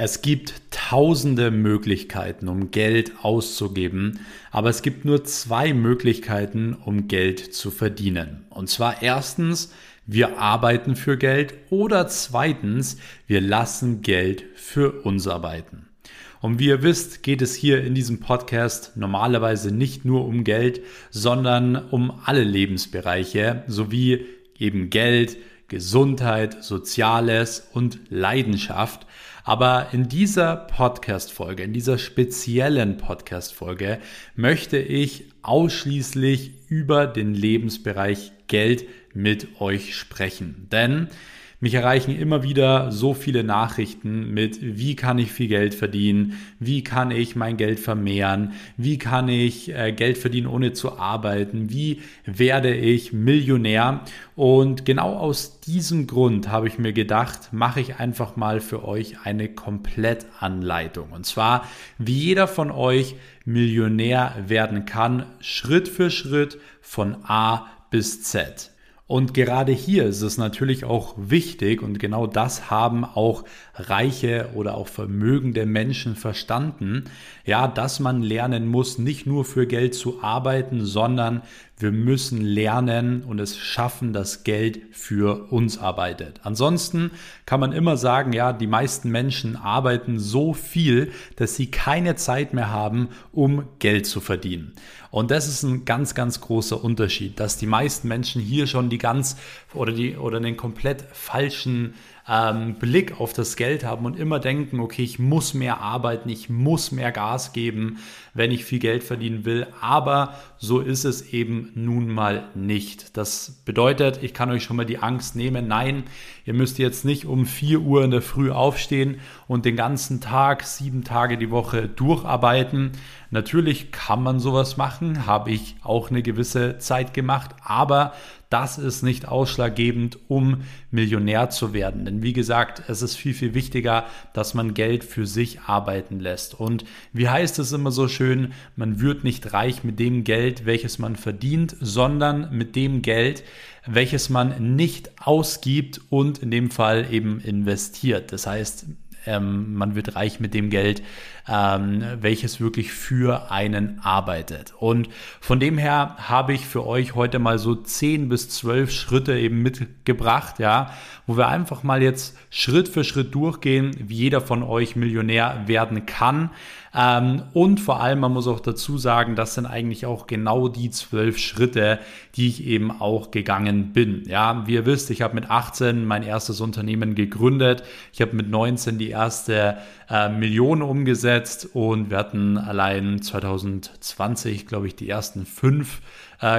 Es gibt tausende Möglichkeiten, um Geld auszugeben, aber es gibt nur zwei Möglichkeiten, um Geld zu verdienen. Und zwar erstens, wir arbeiten für Geld oder zweitens, wir lassen Geld für uns arbeiten. Und wie ihr wisst, geht es hier in diesem Podcast normalerweise nicht nur um Geld, sondern um alle Lebensbereiche, sowie eben Geld, Gesundheit, Soziales und Leidenschaft. Aber in dieser Podcast-Folge, in dieser speziellen Podcast-Folge möchte ich ausschließlich über den Lebensbereich Geld mit euch sprechen. Denn mich erreichen immer wieder so viele Nachrichten mit, wie kann ich viel Geld verdienen, wie kann ich mein Geld vermehren, wie kann ich Geld verdienen, ohne zu arbeiten, wie werde ich Millionär. Und genau aus diesem Grund habe ich mir gedacht, mache ich einfach mal für euch eine Komplettanleitung. Und zwar, wie jeder von euch Millionär werden kann, Schritt für Schritt von A bis Z. Und gerade hier ist es natürlich auch wichtig und genau das haben auch reiche oder auch vermögende Menschen verstanden, ja, dass man lernen muss, nicht nur für Geld zu arbeiten, sondern wir müssen lernen und es schaffen, dass Geld für uns arbeitet. Ansonsten kann man immer sagen, ja, die meisten Menschen arbeiten so viel, dass sie keine Zeit mehr haben, um Geld zu verdienen. Und das ist ein ganz, ganz großer Unterschied, dass die meisten Menschen hier schon den komplett falschen Blick auf das Geld haben und immer denken, okay, ich muss mehr arbeiten, ich muss mehr Gas geben, wenn ich viel Geld verdienen will. Aber so ist es eben nun mal nicht. Das bedeutet, ich kann euch schon mal die Angst nehmen. Nein, ihr müsst jetzt nicht um 4 Uhr in der Früh aufstehen und den ganzen Tag, 7 Tage die Woche durcharbeiten. Natürlich kann man sowas machen, habe ich auch eine gewisse Zeit gemacht, aber das ist nicht ausschlaggebend, um Millionär zu werden. Denn wie gesagt, es ist viel, viel wichtiger, dass man Geld für sich arbeiten lässt. Und wie heißt es immer so schön, man wird nicht reich mit dem Geld, welches man verdient, sondern mit dem Geld, welches man nicht ausgibt und in dem Fall eben investiert. Das heißt, man wird reich mit dem Geld, welches wirklich für einen arbeitet. Und von dem her habe ich für euch heute mal so 10 bis 12 Schritte eben mitgebracht, ja, wo wir einfach mal jetzt Schritt für Schritt durchgehen, wie jeder von euch Millionär werden kann. Und vor allem, man muss auch dazu sagen, das sind eigentlich auch genau die 12 Schritte, die ich eben auch gegangen bin. Ja, wie ihr wisst, ich habe mit 18 mein erstes Unternehmen gegründet. Ich habe mit 19 die erste Million umgesetzt und wir hatten allein 2020, glaube ich, die ersten 5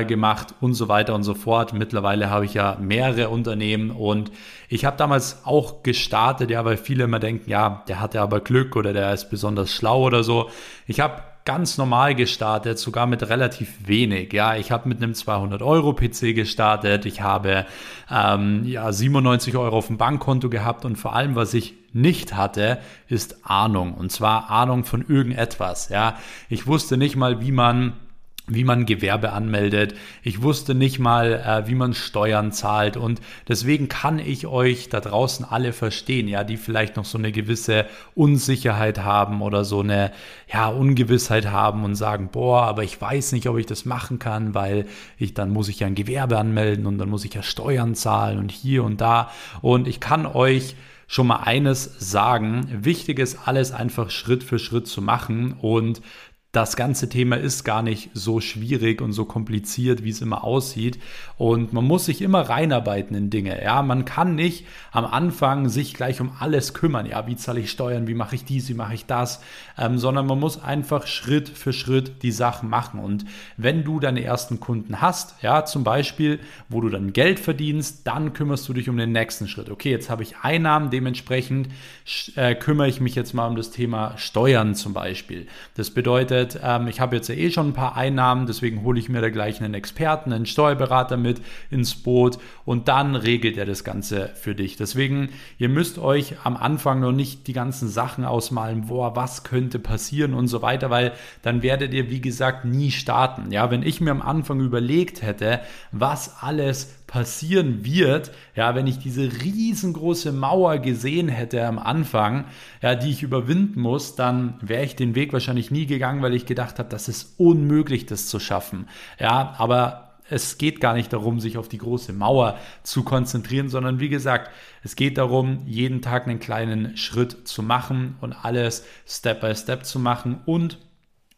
gemacht und so weiter und so fort. Mittlerweile habe ich ja mehrere Unternehmen und ich habe damals auch gestartet, ja, weil viele immer denken, ja, der hatte aber Glück oder der ist besonders schlau oder so. Ich habe ganz normal gestartet, sogar mit relativ wenig. Ja, ich habe mit einem 200-Euro-PC gestartet. Ich habe 97 Euro auf dem Bankkonto gehabt und vor allem, was ich nicht hatte, ist Ahnung. Und zwar Ahnung von irgendetwas. Ja, ich wusste nicht mal, wie man Gewerbe anmeldet. Ich wusste nicht mal, wie man Steuern zahlt und deswegen kann ich euch da draußen alle verstehen, ja, die vielleicht noch so eine gewisse Unsicherheit haben oder so eine, ja, Ungewissheit haben und sagen, boah, aber ich weiß nicht, ob ich das machen kann, weil dann muss ich ja ein Gewerbe anmelden und dann muss ich ja Steuern zahlen und hier und da. Und ich kann euch schon mal eines sagen, wichtig ist, alles einfach Schritt für Schritt zu machen und das ganze Thema ist gar nicht so schwierig und so kompliziert, wie es immer aussieht. Und man muss sich immer reinarbeiten in Dinge. Ja, man kann nicht am Anfang sich gleich um alles kümmern. Ja, wie zahle ich Steuern? Wie mache ich dies? Wie mache ich das? Sondern man muss einfach Schritt für Schritt die Sachen machen. Und wenn du deine ersten Kunden hast, ja, zum Beispiel, wo du dann Geld verdienst, dann kümmerst du dich um den nächsten Schritt. Okay, jetzt habe ich Einnahmen, dementsprechend kümmere ich mich jetzt mal um das Thema Steuern zum Beispiel. Das bedeutet, ich habe jetzt ja eh schon ein paar Einnahmen, deswegen hole ich mir da gleich einen Experten, einen Steuerberater mit ins Boot und dann regelt er das Ganze für dich. Deswegen, ihr müsst euch am Anfang noch nicht die ganzen Sachen ausmalen, was könnte passieren und so weiter, weil dann werdet ihr, wie gesagt, nie starten. Ja, wenn ich mir am Anfang überlegt hätte, was alles passieren wird, ja, wenn ich diese riesengroße Mauer gesehen hätte am Anfang, ja, die ich überwinden muss, dann wäre ich den Weg wahrscheinlich nie gegangen, weil ich gedacht habe, das ist unmöglich, das zu schaffen. Ja, aber es geht gar nicht darum, sich auf die große Mauer zu konzentrieren, sondern wie gesagt, es geht darum, jeden Tag einen kleinen Schritt zu machen und alles Step by Step zu machen und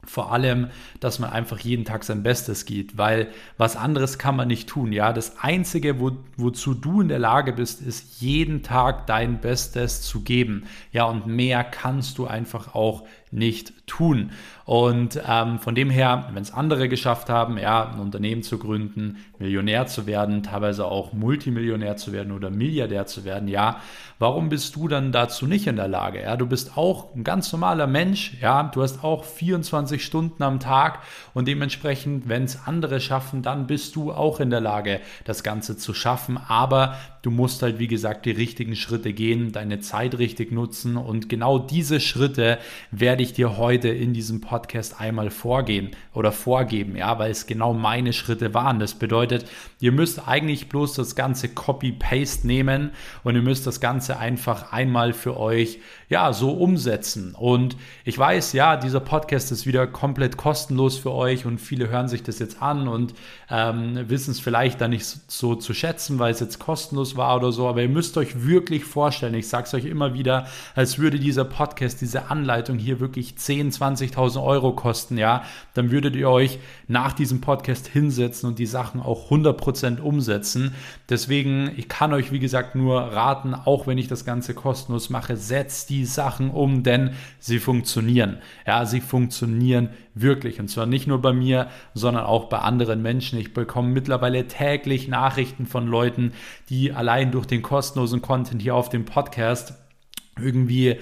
vor allem, dass man einfach jeden Tag sein Bestes gibt, weil was anderes kann man nicht tun. Ja, das Einzige, wozu du in der Lage bist, ist jeden Tag dein Bestes zu geben. Ja, und mehr kannst du einfach auch nicht tun. Und von dem her, wenn es andere geschafft haben, ja, ein Unternehmen zu gründen, Millionär zu werden, teilweise auch Multimillionär zu werden oder Milliardär zu werden, ja, warum bist du dann dazu nicht in der Lage? Ja, du bist auch ein ganz normaler Mensch, ja, du hast auch 24 Stunden am Tag und dementsprechend, wenn es andere schaffen, dann bist du auch in der Lage, das Ganze zu schaffen, aber du musst halt, wie gesagt, die richtigen Schritte gehen, deine Zeit richtig nutzen und genau diese Schritte werde ich dir heute in diesem Podcast einmal vorgeben, ja, weil es genau meine Schritte waren. Das bedeutet, ihr müsst eigentlich bloß das ganze Copy-Paste nehmen und ihr müsst das Ganze einfach einmal für euch, ja, so umsetzen. Und ich weiß, ja, dieser Podcast ist wieder komplett kostenlos für euch und viele hören sich das jetzt an und wissen es vielleicht dann nicht so zu schätzen, weil es jetzt kostenlos war oder so, aber ihr müsst euch wirklich vorstellen, ich sage es euch immer wieder, als würde dieser Podcast, diese Anleitung hier wirklich 10.000, 20.000 Euro kosten, ja, dann würdet ihr euch nach diesem Podcast hinsetzen und die Sachen auch 100% umsetzen. Deswegen, ich kann euch, wie gesagt, nur raten, auch wenn ich das Ganze kostenlos mache, setzt die Sachen um, denn sie funktionieren. Ja, sie funktionieren wirklich. Und zwar nicht nur bei mir, sondern auch bei anderen Menschen. Ich bekomme mittlerweile täglich Nachrichten von Leuten, die allein durch den kostenlosen Content hier auf dem Podcast irgendwie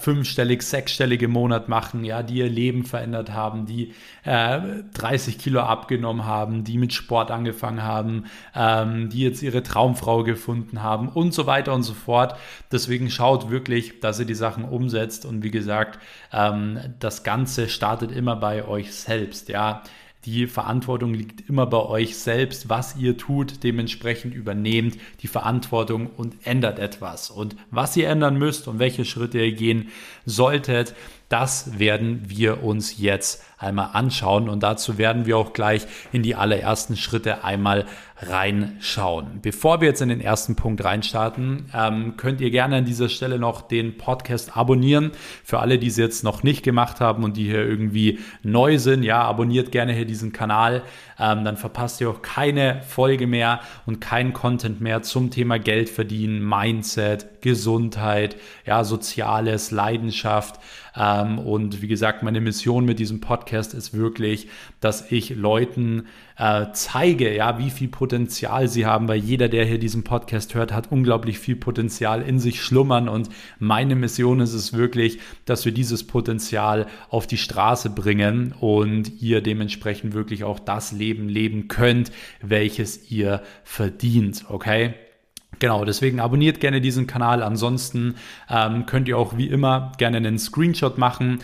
fünfstellig, sechsstellig im Monat machen, ja, die ihr Leben verändert haben, die 30 Kilo abgenommen haben, die mit Sport angefangen haben, die jetzt ihre Traumfrau gefunden haben und so weiter und so fort. Deswegen schaut wirklich, dass ihr die Sachen umsetzt und wie gesagt, das Ganze startet immer bei euch selbst, ja. Die Verantwortung liegt immer bei euch selbst, was ihr tut, dementsprechend übernehmt die Verantwortung und ändert etwas. Und was ihr ändern müsst und welche Schritte ihr gehen solltet, das werden wir uns jetzt einmal anschauen und dazu werden wir auch gleich in die allerersten Schritte einmal reinschauen. Bevor wir jetzt in den ersten Punkt reinstarten, könnt ihr gerne an dieser Stelle noch den Podcast abonnieren. Für alle, die es jetzt noch nicht gemacht haben und die hier irgendwie neu sind, ja, abonniert gerne hier diesen Kanal, dann verpasst ihr auch keine Folge mehr und keinen Content mehr zum Thema Geld verdienen, Mindset, Gesundheit, ja, Soziales, Leidenschaft. Und wie gesagt, meine Mission mit diesem Podcast ist wirklich, dass ich Leuten zeige, ja, wie viel Potenzial sie haben, weil jeder, der hier diesen Podcast hört, hat unglaublich viel Potenzial in sich schlummern und meine Mission ist es wirklich, dass wir dieses Potenzial auf die Straße bringen und ihr dementsprechend wirklich auch das Leben leben könnt, welches ihr verdient, okay? Genau, deswegen abonniert gerne diesen Kanal. Ansonsten könnt ihr auch wie immer gerne einen Screenshot machen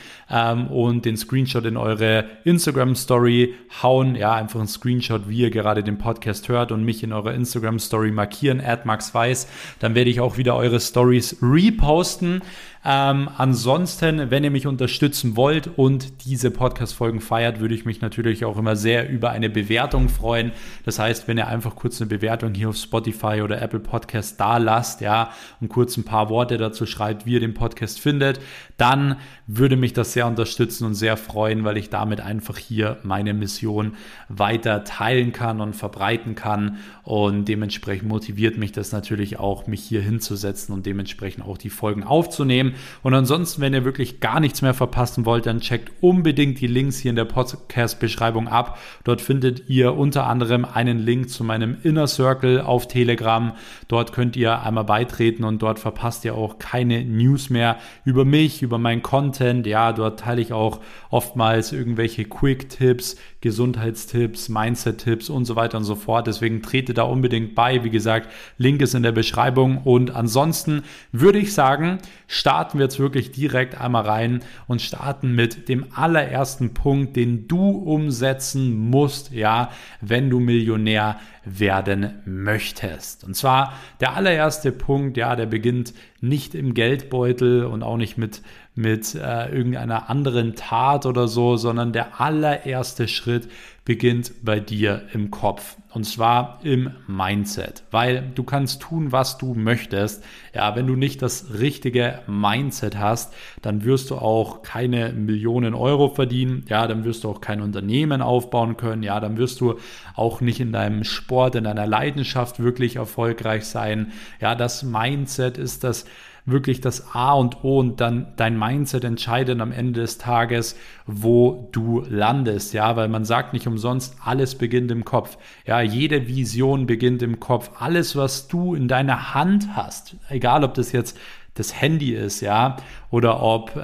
und den Screenshot in eure Instagram-Story hauen. Ja, einfach einen Screenshot, wie ihr gerade den Podcast hört und mich in eurer Instagram-Story markieren, @maxweiss. Dann werde ich auch wieder eure Stories reposten. Ansonsten, wenn ihr mich unterstützen wollt und diese Podcast-Folgen feiert, würde ich mich natürlich auch immer sehr über eine Bewertung freuen. Das heißt, wenn ihr einfach kurz eine Bewertung hier auf Spotify oder Apple Podcast da lasst, ja, und kurz ein paar Worte dazu schreibt, wie ihr den Podcast findet, dann würde mich das sehr unterstützen und sehr freuen, weil ich damit einfach hier meine Mission weiter teilen kann und verbreiten kann und dementsprechend motiviert mich das natürlich auch, mich hier hinzusetzen und dementsprechend auch die Folgen aufzunehmen. Und ansonsten, wenn ihr wirklich gar nichts mehr verpassen wollt, dann checkt unbedingt die Links hier in der Podcast-Beschreibung ab. Dort findet ihr unter anderem einen Link zu meinem Inner Circle auf Telegramm. Dort könnt ihr einmal beitreten und dort verpasst ihr auch keine News mehr über mich, über meinen Content. Ja, dort teile ich auch oftmals irgendwelche Quick-Tipps, Gesundheitstipps, Mindset-Tipps und so weiter und so fort. Deswegen trete da unbedingt bei. Wie gesagt, Link ist in der Beschreibung. Und ansonsten würde ich sagen, starten wir jetzt wirklich direkt einmal rein und starten mit dem allerersten Punkt, den du umsetzen musst, ja, wenn du Millionär werden möchtest. Und zwar der allererste Punkt, ja, der beginnt nicht im Geldbeutel und auch nicht mit irgendeiner anderen Tat oder so, sondern der allererste Schritt beginnt bei dir im Kopf und zwar im Mindset, weil du kannst tun, was du möchtest. Ja, wenn du nicht das richtige Mindset hast, dann wirst du auch keine Millionen Euro verdienen. Ja, dann wirst du auch kein Unternehmen aufbauen können. Ja, dann wirst du auch nicht in deinem Sport, in deiner Leidenschaft wirklich erfolgreich sein. Ja, das Mindset ist das wirklich das A und O und dann dein Mindset entscheidet am Ende des Tages, wo du landest, ja, weil man sagt nicht umsonst, alles beginnt im Kopf, ja, jede Vision beginnt im Kopf, alles, was du in deiner Hand hast, egal ob das jetzt das Handy ist, ja, oder ob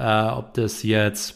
das jetzt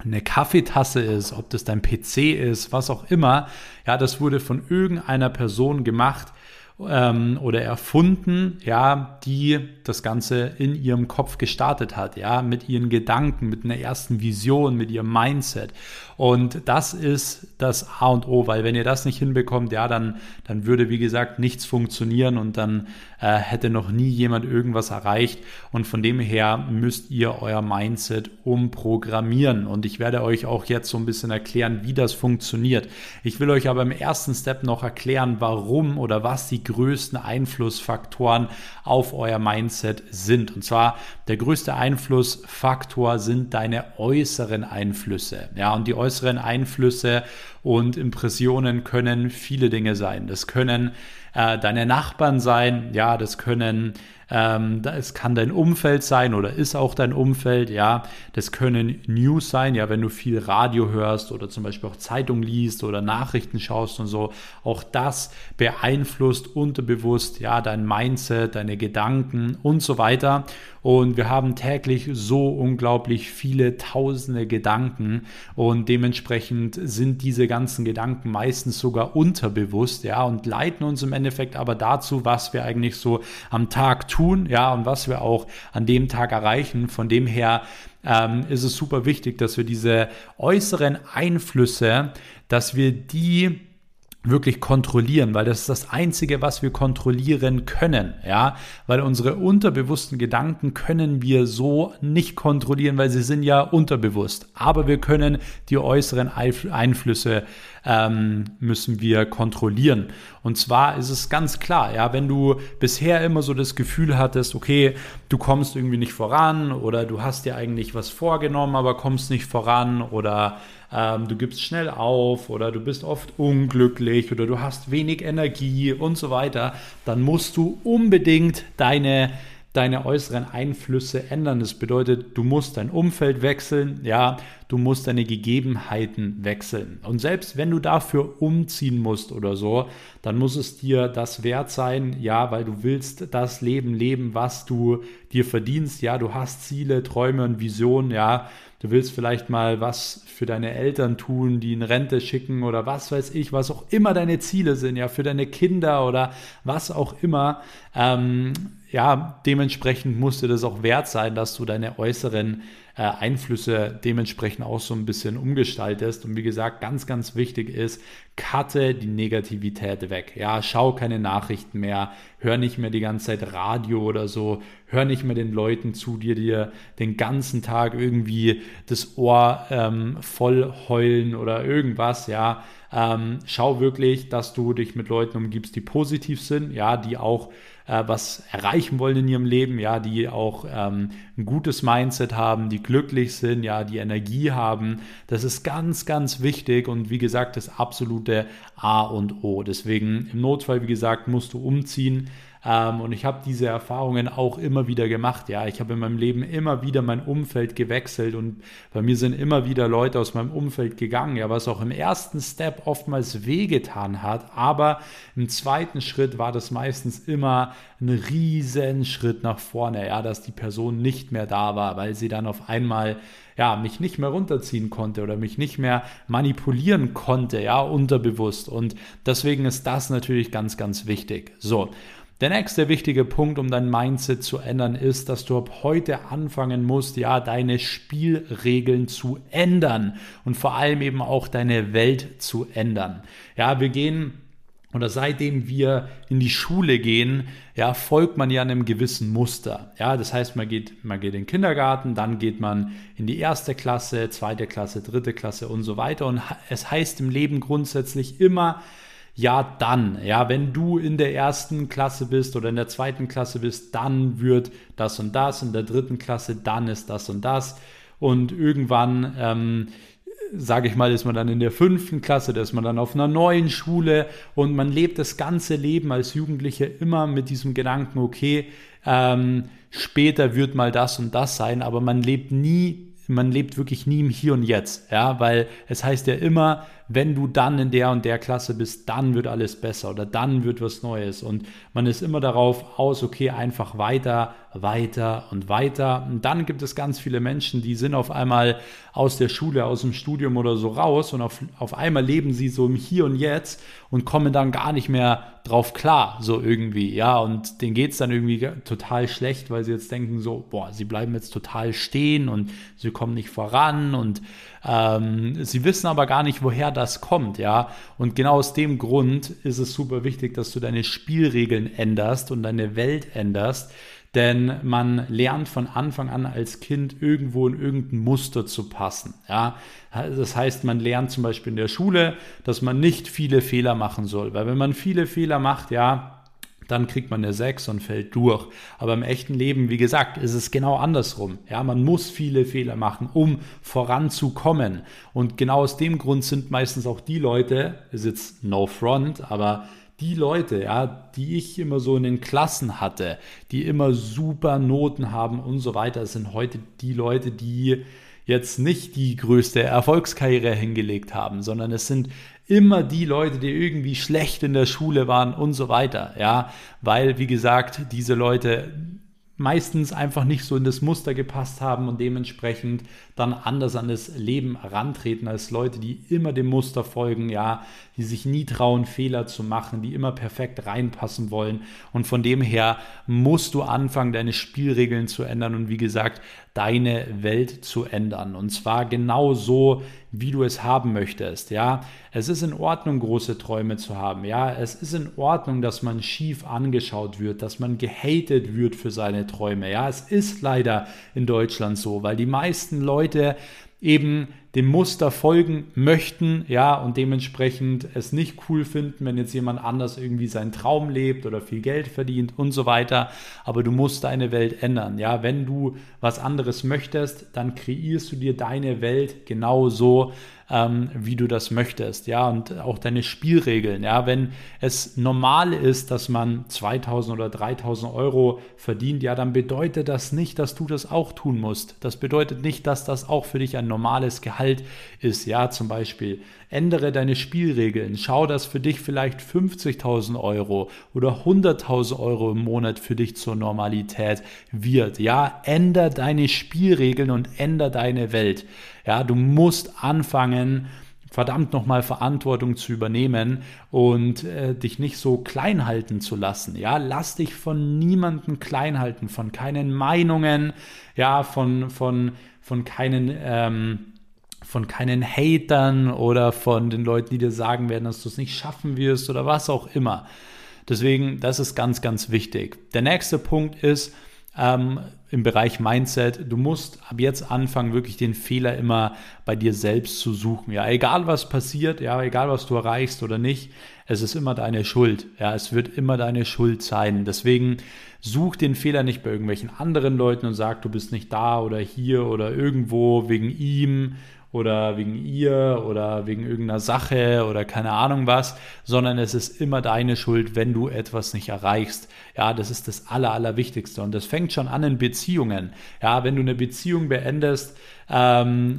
eine Kaffeetasse ist, ob das dein PC ist, was auch immer, ja, das wurde von irgendeiner Person gemacht, oder erfunden, ja, die das Ganze in ihrem Kopf gestartet hat, ja, mit ihren Gedanken, mit einer ersten Vision, mit ihrem Mindset. Und das ist das A und O, weil wenn ihr das nicht hinbekommt, ja, dann würde, wie gesagt, nichts funktionieren und dann hätte noch nie jemand irgendwas erreicht. Und von dem her müsst ihr euer Mindset umprogrammieren. Und ich werde euch auch jetzt so ein bisschen erklären, wie das funktioniert. Ich will euch aber im ersten Step noch erklären, warum oder was die größten Einflussfaktoren auf euer Mindset sind. Und zwar der größte Einflussfaktor sind deine äußeren Einflüsse. Ja, und die äußeren Einflüsse und Impressionen können viele Dinge sein. Das können deine Nachbarn sein, ja, das können es kann dein Umfeld sein oder ist auch dein Umfeld, ja, das können News sein, ja, wenn du viel Radio hörst oder zum Beispiel auch Zeitung liest oder Nachrichten schaust und so, auch das beeinflusst unterbewusst, ja, dein Mindset, deine Gedanken und so weiter und wir haben täglich so unglaublich viele tausende Gedanken und dementsprechend sind diese ganzen Gedanken meistens sogar unterbewusst, ja, und leiten uns im Endeffekt aber dazu, was wir eigentlich so am Tag tun, ja, und was wir auch an dem Tag erreichen. Von dem her ist es super wichtig, dass wir diese äußeren Einflüsse, dass wir die wirklich kontrollieren, weil das ist das Einzige, was wir kontrollieren können, ja, weil unsere unterbewussten Gedanken können wir so nicht kontrollieren, weil sie sind ja unterbewusst, aber wir können die äußeren Einflüsse müssen wir kontrollieren. Und zwar ist es ganz klar, ja, wenn du bisher immer so das Gefühl hattest, okay, du kommst irgendwie nicht voran oder du hast dir eigentlich was vorgenommen, aber kommst nicht voran oder du gibst schnell auf oder du bist oft unglücklich oder du hast wenig Energie und so weiter, dann musst du unbedingt deine äußeren Einflüsse ändern. Das bedeutet, du musst dein Umfeld wechseln, ja, du musst deine Gegebenheiten wechseln. Und selbst wenn du dafür umziehen musst oder so, dann muss es dir das wert sein, ja, weil du willst das Leben leben, was du dir verdienst, ja, du hast Ziele, Träume und Visionen, ja, du willst vielleicht mal was für deine Eltern tun, die in Rente schicken oder was weiß ich, was auch immer deine Ziele sind, ja, für deine Kinder oder was auch immer, ja, dementsprechend muss dir das auch wert sein, dass du deine äußeren Einflüsse dementsprechend auch so ein bisschen umgestaltest. Und wie gesagt, ganz, ganz wichtig ist, cutte die Negativität weg. Ja, schau keine Nachrichten mehr, hör nicht mehr die ganze Zeit Radio oder so, hör nicht mehr den Leuten zu, die dir den ganzen Tag irgendwie das Ohr voll heulen oder irgendwas, ja. Schau wirklich, dass du dich mit Leuten umgibst, die positiv sind, ja, die auch was erreichen wollen in ihrem Leben, ja, die auch ein gutes Mindset haben, die glücklich sind, ja, die Energie haben. Das ist ganz, ganz wichtig und wie gesagt, das absolute A und O. Deswegen im Notfall, wie gesagt, musst du umziehen. Und ich habe diese Erfahrungen auch immer wieder gemacht. Ja, ich habe in meinem Leben immer wieder mein Umfeld gewechselt und bei mir sind immer wieder Leute aus meinem Umfeld gegangen, ja, was auch im ersten Step oftmals wehgetan hat, aber im zweiten Schritt war das meistens immer ein riesen Schritt nach vorne, ja, dass die Person nicht mehr da war, weil sie dann auf einmal ja, mich nicht mehr runterziehen konnte oder mich nicht mehr manipulieren konnte, ja, unterbewusst. Und deswegen ist das natürlich ganz, ganz wichtig. So, der nächste wichtige Punkt, um dein Mindset zu ändern, ist, dass du ab heute anfangen musst, ja, deine Spielregeln zu ändern und vor allem eben auch deine Welt zu ändern. Ja, wir gehen oder seitdem wir in die Schule gehen, ja, folgt man ja einem gewissen Muster. Ja, das heißt, man geht in den Kindergarten, dann geht man in die erste Klasse, zweite Klasse, dritte Klasse und so weiter. Und es heißt im Leben grundsätzlich immer, ja, dann, ja, wenn du in der ersten Klasse bist oder in der zweiten Klasse bist, dann wird das und das, in der dritten Klasse, dann ist das und das. Und irgendwann, sage ich mal, ist man dann in der 5. Klasse, da ist man dann auf einer neuen Schule und man lebt das ganze Leben als Jugendliche immer mit diesem Gedanken, okay, später wird mal das und das sein, aber man lebt wirklich nie im Hier und Jetzt, ja, weil es heißt ja immer, wenn du dann in der und der Klasse bist, dann wird alles besser oder dann wird was Neues und man ist immer darauf aus, okay, einfach weiter, weiter und weiter und dann gibt es ganz viele Menschen, die sind auf einmal aus der Schule, aus dem Studium oder so raus und auf einmal leben sie so im Hier und Jetzt und kommen dann gar nicht mehr drauf klar, so irgendwie, ja, und denen geht es dann irgendwie total schlecht, weil sie jetzt denken so, boah, sie bleiben jetzt total stehen und sie kommen nicht voran und sie wissen aber gar nicht, woher das kommt, ja, und genau aus dem Grund ist es super wichtig, dass du deine Spielregeln änderst und deine Welt änderst, denn man lernt von Anfang an als Kind irgendwo in irgendein Muster zu passen, ja. Das heißt, man lernt zum Beispiel in der Schule, dass man nicht viele Fehler machen soll, weil wenn man viele Fehler macht, ja, dann kriegt man eine 6 und fällt durch. Aber im echten Leben, wie gesagt, ist es genau andersrum. Ja, man muss viele Fehler machen, um voranzukommen. Und genau aus dem Grund sind meistens auch die Leute, ist jetzt no front, aber die Leute, ja, die ich immer so in den Klassen hatte, die immer super Noten haben und so weiter, sind heute die Leute, die jetzt nicht die größte Erfolgskarriere hingelegt haben, sondern es sind immer die Leute, die irgendwie schlecht in der Schule waren und so weiter, ja, weil, wie gesagt, diese Leute meistens einfach nicht so in das Muster gepasst haben und dementsprechend dann anders an das Leben herantreten als Leute, die immer dem Muster folgen, ja, die sich nie trauen, Fehler zu machen, die immer perfekt reinpassen wollen und von dem her musst du anfangen, deine Spielregeln zu ändern und wie gesagt, deine Welt zu ändern und zwar genau so, wie du es haben möchtest, ja. Es ist in Ordnung, große Träume zu haben, ja. Es ist in Ordnung, dass man schief angeschaut wird, dass man gehatet wird für seine Träume, ja. Es ist leider in Deutschland so, weil die meisten Leute eben dem Muster folgen möchten, ja, und dementsprechend es nicht cool finden, wenn jetzt jemand anders irgendwie seinen Traum lebt oder viel Geld verdient und so weiter, aber du musst deine Welt ändern, ja, wenn du was anderes möchtest, dann kreierst du dir deine Welt genau so, wie du das möchtest, ja, und auch deine Spielregeln, ja, wenn es normal ist, dass man 2.000 oder 3.000 Euro verdient, ja, dann bedeutet das nicht, dass du das auch tun musst, das bedeutet nicht, dass das auch für dich ein normales Gehalt ist, ja, zum Beispiel ändere deine Spielregeln, schau, dass für dich vielleicht 50.000 Euro oder 100.000 Euro im Monat für dich zur Normalität wird, ja, ändere deine Spielregeln und ändere deine Welt, ja, du musst anfangen, verdammt nochmal Verantwortung zu übernehmen und dich nicht so klein halten zu lassen, ja, lass dich von niemandem klein halten, von keinen Meinungen, ja, von keinen Hatern oder von den Leuten, die dir sagen werden, dass du es nicht schaffen wirst oder was auch immer. Deswegen, das ist ganz, ganz wichtig. Der nächste Punkt ist, im Bereich Mindset, du musst ab jetzt anfangen, wirklich den Fehler immer bei dir selbst zu suchen. Ja, egal was passiert, ja, egal was du erreichst oder nicht, es ist immer deine Schuld. Ja, es wird immer deine Schuld sein. Deswegen Such den Fehler nicht bei irgendwelchen anderen Leuten und sag, du bist nicht da oder hier oder irgendwo wegen ihm oder wegen ihr oder wegen irgendeiner Sache oder keine Ahnung was, sondern es ist immer deine Schuld, wenn du etwas nicht erreichst. Ja, das ist das Allerwichtigste und das fängt schon an in Beziehungen. Ja, wenn du eine Beziehung beendest, dann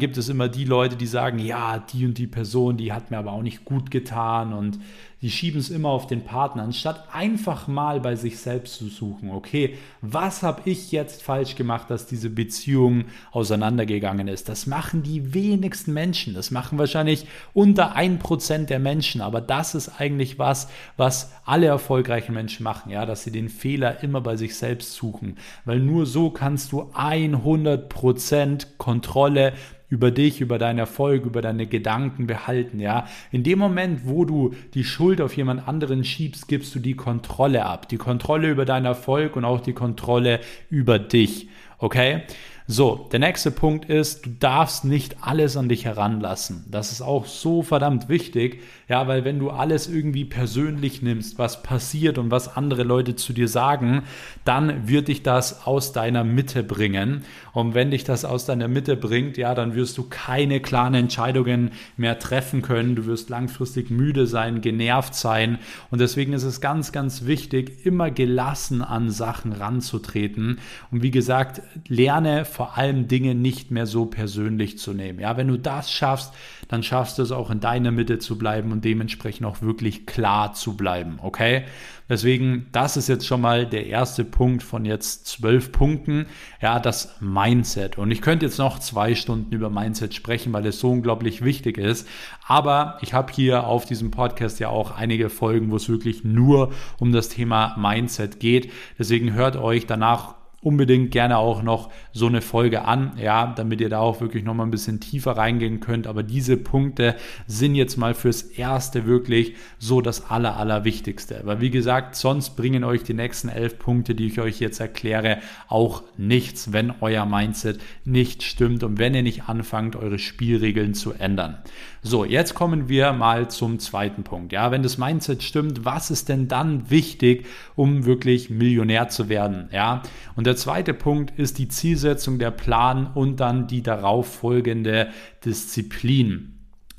gibt es immer die Leute, die sagen, ja, die und die Person, die hat mir aber auch nicht gut getan und die schieben es immer auf den Partner, anstatt einfach mal bei sich selbst zu suchen, okay, was habe ich jetzt falsch gemacht, dass diese Beziehung auseinandergegangen ist? Das machen die wenigsten Menschen, das machen wahrscheinlich unter 1% der Menschen, aber das ist eigentlich was, was alle erfolgreichen Menschen machen, ja, dass sie den Fehler immer bei sich selbst suchen, weil nur so kannst du 100% Kontrolle über dich, über deinen Erfolg, über deine Gedanken behalten, ja. In dem Moment, wo du die Schuld auf jemand anderen schiebst, gibst du die Kontrolle ab. Die Kontrolle über deinen Erfolg und auch die Kontrolle über dich, okay? So, der nächste Punkt ist, du darfst nicht alles an dich heranlassen. Das ist auch so verdammt wichtig, ja, weil wenn du alles irgendwie persönlich nimmst, was passiert und was andere Leute zu dir sagen, dann wird dich das aus deiner Mitte bringen. Und wenn dich das aus deiner Mitte bringt, ja, dann wirst du keine klaren Entscheidungen mehr treffen können. Du wirst langfristig müde sein, genervt sein. Und deswegen ist es ganz, ganz wichtig, immer gelassen an Sachen ranzutreten. Und wie gesagt, lerne vor allem Dinge nicht mehr so persönlich zu nehmen. Ja, wenn du das schaffst, dann schaffst du es auch in deiner Mitte zu bleiben und dementsprechend auch wirklich klar zu bleiben, okay? Deswegen, das ist jetzt schon mal der erste Punkt von jetzt 12 Punkten, ja, das Mindset. Und ich könnte jetzt noch 2 Stunden über Mindset sprechen, weil es so unglaublich wichtig ist, aber ich habe hier auf diesem Podcast ja auch einige Folgen, wo es wirklich nur um das Thema Mindset geht. Deswegen hört euch danach unbedingt gerne auch noch so eine Folge an, ja, damit ihr da auch wirklich nochmal ein bisschen tiefer reingehen könnt. Aber diese Punkte sind jetzt mal fürs Erste wirklich so das Allerwichtigste. Aber wie gesagt, sonst bringen euch die nächsten 11 Punkte, die ich euch jetzt erkläre, auch nichts, wenn euer Mindset nicht stimmt und wenn ihr nicht anfangt, eure Spielregeln zu ändern. So, jetzt kommen wir mal zum zweiten Punkt. Ja, wenn das Mindset stimmt, was ist denn dann wichtig, um wirklich Millionär zu werden? Ja, und der zweite Punkt ist die Zielsetzung, der Plan und dann die darauf folgende Disziplin.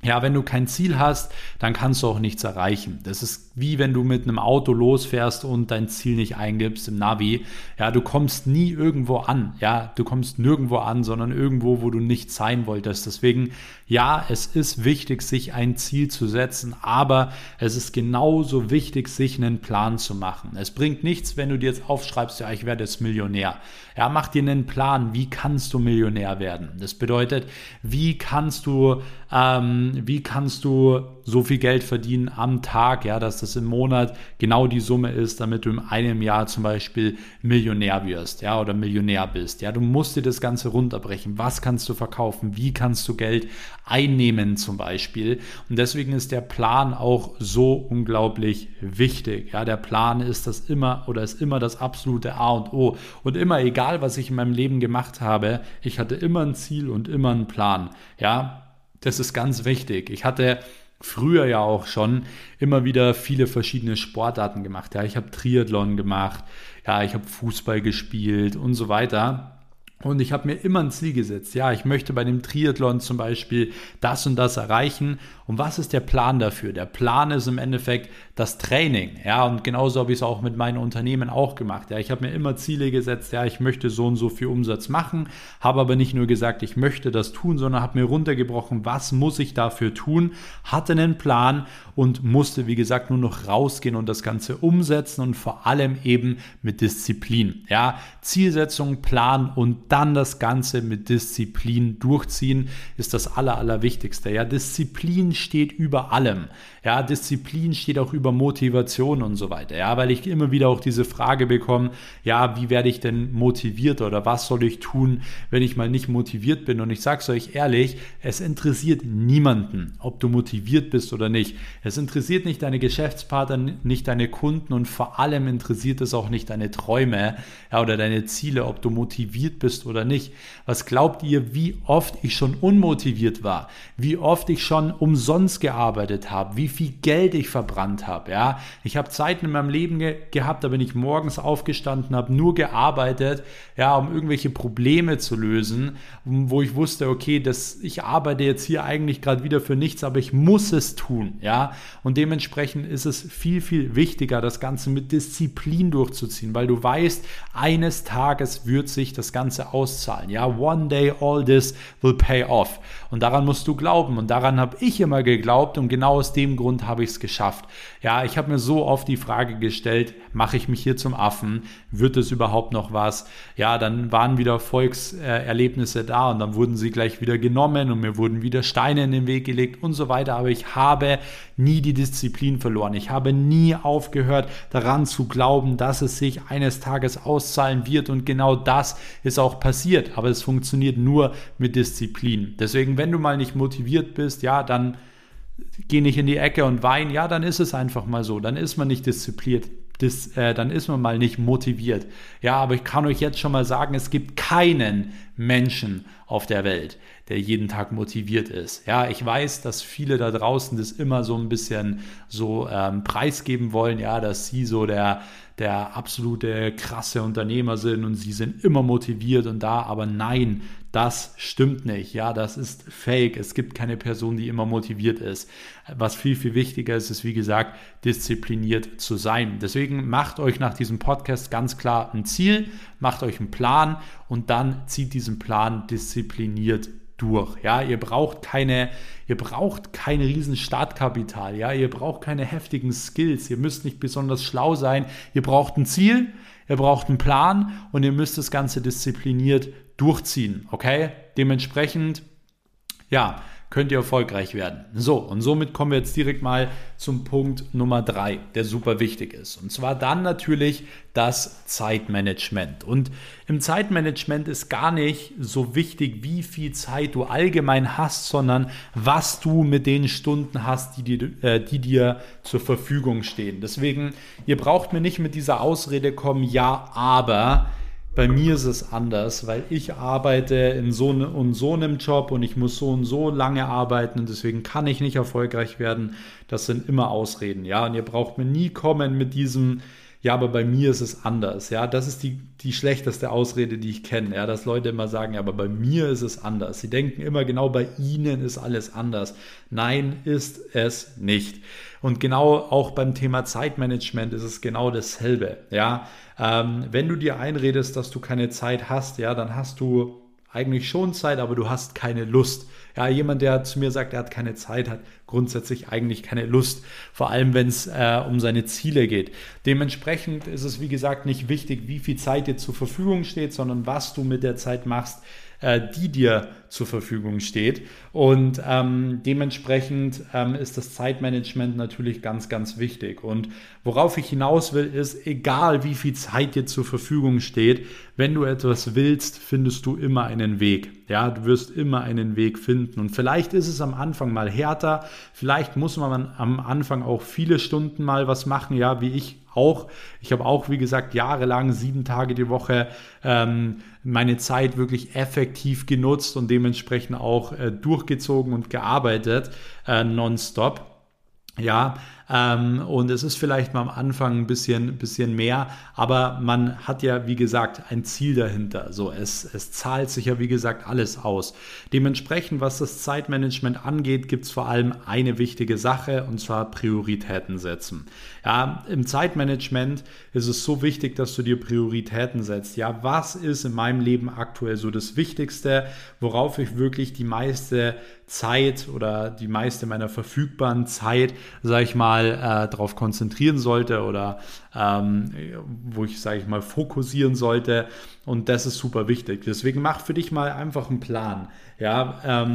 Ja, wenn du kein Ziel hast, dann kannst du auch nichts erreichen. Das ist wie wenn du mit einem Auto losfährst und dein Ziel nicht eingibst im Navi. Ja, du kommst nie irgendwo an. Ja, du kommst nirgendwo an, sondern irgendwo, wo du nicht sein wolltest. Deswegen, ja, es ist wichtig, sich ein Ziel zu setzen, aber es ist genauso wichtig, sich einen Plan zu machen. Es bringt nichts, wenn du dir jetzt aufschreibst, ja, ich werde jetzt Millionär. Ja, mach dir einen Plan. Wie kannst du Millionär werden? Das bedeutet, wie kannst du so viel Geld verdienen am Tag, ja, dass das im Monat genau die Summe ist, damit du in einem Jahr zum Beispiel Millionär wirst, ja, oder Millionär bist, ja, du musst dir das Ganze runterbrechen, was kannst du verkaufen, wie kannst du Geld einnehmen zum Beispiel, und deswegen ist der Plan auch so unglaublich wichtig, ja, der Plan ist immer das absolute A und O und immer, egal was ich in meinem Leben gemacht habe, ich hatte immer ein Ziel und immer einen Plan, ja, das ist ganz wichtig. Ich hatte früher ja auch schon immer wieder viele verschiedene Sportarten gemacht. Ja, ich habe Triathlon gemacht, ja, ich habe Fußball gespielt und so weiter. Und ich habe mir immer ein Ziel gesetzt. Ja, ich möchte bei dem Triathlon zum Beispiel das und das erreichen. Und was ist der Plan dafür? Der Plan ist im Endeffekt das Training. Ja, und genauso habe ich es auch mit meinen Unternehmen auch gemacht. Ja, ich habe mir immer Ziele gesetzt. Ja, ich möchte so und so viel Umsatz machen. Habe aber nicht nur gesagt, ich möchte das tun, sondern habe mir runtergebrochen, was muss ich dafür tun? Hatte einen Plan und musste, wie gesagt, nur noch rausgehen und das Ganze umsetzen und vor allem eben mit Disziplin. Ja, Zielsetzung, Plan und dann das Ganze mit Disziplin durchziehen, ist das Allerwichtigste. Ja, Disziplin steht über allem. Ja, Disziplin steht auch über Motivation und so weiter. Ja, weil ich immer wieder auch diese Frage bekomme, ja, wie werde ich denn motiviert oder was soll ich tun, wenn ich mal nicht motiviert bin? Und ich sage es euch ehrlich, es interessiert niemanden, ob du motiviert bist oder nicht. Es interessiert nicht deine Geschäftspartner, nicht deine Kunden und vor allem interessiert es auch nicht deine Träume, ja, oder deine Ziele, ob du motiviert bist oder nicht. Was glaubt ihr, wie oft ich schon unmotiviert war? Wie oft ich schon um umsonst gearbeitet habe, wie viel Geld ich verbrannt habe. Ja? Ich habe Zeiten in meinem Leben gehabt, da bin ich morgens aufgestanden, habe nur gearbeitet, ja, um irgendwelche Probleme zu lösen, wo ich wusste, okay, ich arbeite jetzt hier eigentlich gerade wieder für nichts, aber ich muss es tun. Ja? Und dementsprechend ist es viel, viel wichtiger, das Ganze mit Disziplin durchzuziehen, weil du weißt, eines Tages wird sich das Ganze auszahlen. Ja? One day all this will pay off. Und daran musst du glauben und daran habe ich immer geglaubt und genau aus dem Grund habe ich es geschafft. Ja, ich habe mir so oft die Frage gestellt, mache ich mich hier zum Affen? Wird es überhaupt noch was? Ja, dann waren wieder Erfolgserlebnisse da und dann wurden sie gleich wieder genommen und mir wurden wieder Steine in den Weg gelegt und so weiter. Aber ich habe nie die Disziplin verloren. Ich habe nie aufgehört, daran zu glauben, dass es sich eines Tages auszahlen wird und genau das ist auch passiert. Aber es funktioniert nur mit Disziplin. Deswegen, wenn du mal nicht motiviert bist, ja, dann geh nicht in die Ecke und wein, ja, dann ist es einfach mal so, dann ist man nicht diszipliniert. Dann ist man mal nicht motiviert. Ja, aber ich kann euch jetzt schon mal sagen, es gibt keinen Menschen auf der Welt, der jeden Tag motiviert ist. Ja, ich weiß, dass viele da draußen das immer so ein bisschen so preisgeben wollen, ja, dass sie so der absolute krasse Unternehmer sind und sie sind immer motiviert und da, aber nein, das stimmt nicht. Ja, das ist fake. Es gibt keine Person, die immer motiviert ist. Was viel, viel wichtiger ist, ist, wie gesagt, diszipliniert zu sein. Deswegen macht euch nach diesem Podcast ganz klar ein Ziel, macht euch einen Plan und dann zieht diesen Plan diszipliniert durch. Ja, ihr braucht kein riesen Startkapital, ja, ihr braucht keine heftigen Skills, ihr müsst nicht besonders schlau sein, ihr braucht ein Ziel, ihr braucht einen Plan und ihr müsst das Ganze diszipliniert durchziehen, okay? Dementsprechend, ja, könnt ihr erfolgreich werden. So, und somit kommen wir jetzt direkt mal zum Punkt Nummer 3, der super wichtig ist. Und zwar dann natürlich das Zeitmanagement. Und im Zeitmanagement ist gar nicht so wichtig, wie viel Zeit du allgemein hast, sondern was du mit den Stunden hast, die dir zur Verfügung stehen. Deswegen, ihr braucht mir nicht mit dieser Ausrede kommen, ja, aber bei mir ist es anders, weil ich arbeite in so und so einem Job und ich muss so und so lange arbeiten und deswegen kann ich nicht erfolgreich werden. Das sind immer Ausreden, ja. Und ihr braucht mir nie kommen mit diesem, ja, aber bei mir ist es anders, ja. Das ist die schlechteste Ausrede, die ich kenne, ja, dass Leute immer sagen, ja, aber bei mir ist es anders. Sie denken immer, genau bei ihnen ist alles anders. Nein, ist es nicht. Und genau auch beim Thema Zeitmanagement ist es genau dasselbe, ja. Wenn du dir einredest, dass du keine Zeit hast, ja, dann hast du eigentlich schon Zeit, aber du hast keine Lust. Ja, jemand, der zu mir sagt, er hat keine Zeit, hat grundsätzlich eigentlich keine Lust, vor allem wenn es um seine Ziele geht. Dementsprechend ist es, wie gesagt, nicht wichtig, wie viel Zeit dir zur Verfügung steht, sondern was du mit der Zeit machst, die dir zur Verfügung steht. Und dementsprechend ist das Zeitmanagement natürlich ganz, ganz wichtig. Und worauf ich hinaus will, ist, egal wie viel Zeit dir zur Verfügung steht, wenn du etwas willst, findest du immer einen Weg. Ja, du wirst immer einen Weg finden. Und vielleicht ist es am Anfang mal härter. Vielleicht muss man am Anfang auch viele Stunden mal was machen, ja, wie ich auch. Ich habe auch, wie gesagt, jahrelang 7 Tage die Woche meine Zeit wirklich effektiv genutzt und dementsprechend auch durchgezogen und gearbeitet nonstop. Ja, und es ist vielleicht mal am Anfang ein bisschen mehr, aber man hat ja, wie gesagt, ein Ziel dahinter. So, es zahlt sich ja, wie gesagt, alles aus. Dementsprechend, was das Zeitmanagement angeht, gibt es vor allem eine wichtige Sache, und zwar Prioritäten setzen. Ja, im Zeitmanagement ist es so wichtig, dass du dir Prioritäten setzt. Ja, was ist in meinem Leben aktuell so das Wichtigste, worauf ich wirklich die meiste Zeit oder die meiste meiner verfügbaren Zeit, sage ich mal, darauf konzentrieren sollte oder wo ich, sage ich mal, fokussieren sollte, und das ist super wichtig. Deswegen mach für dich mal einfach einen Plan. Ja,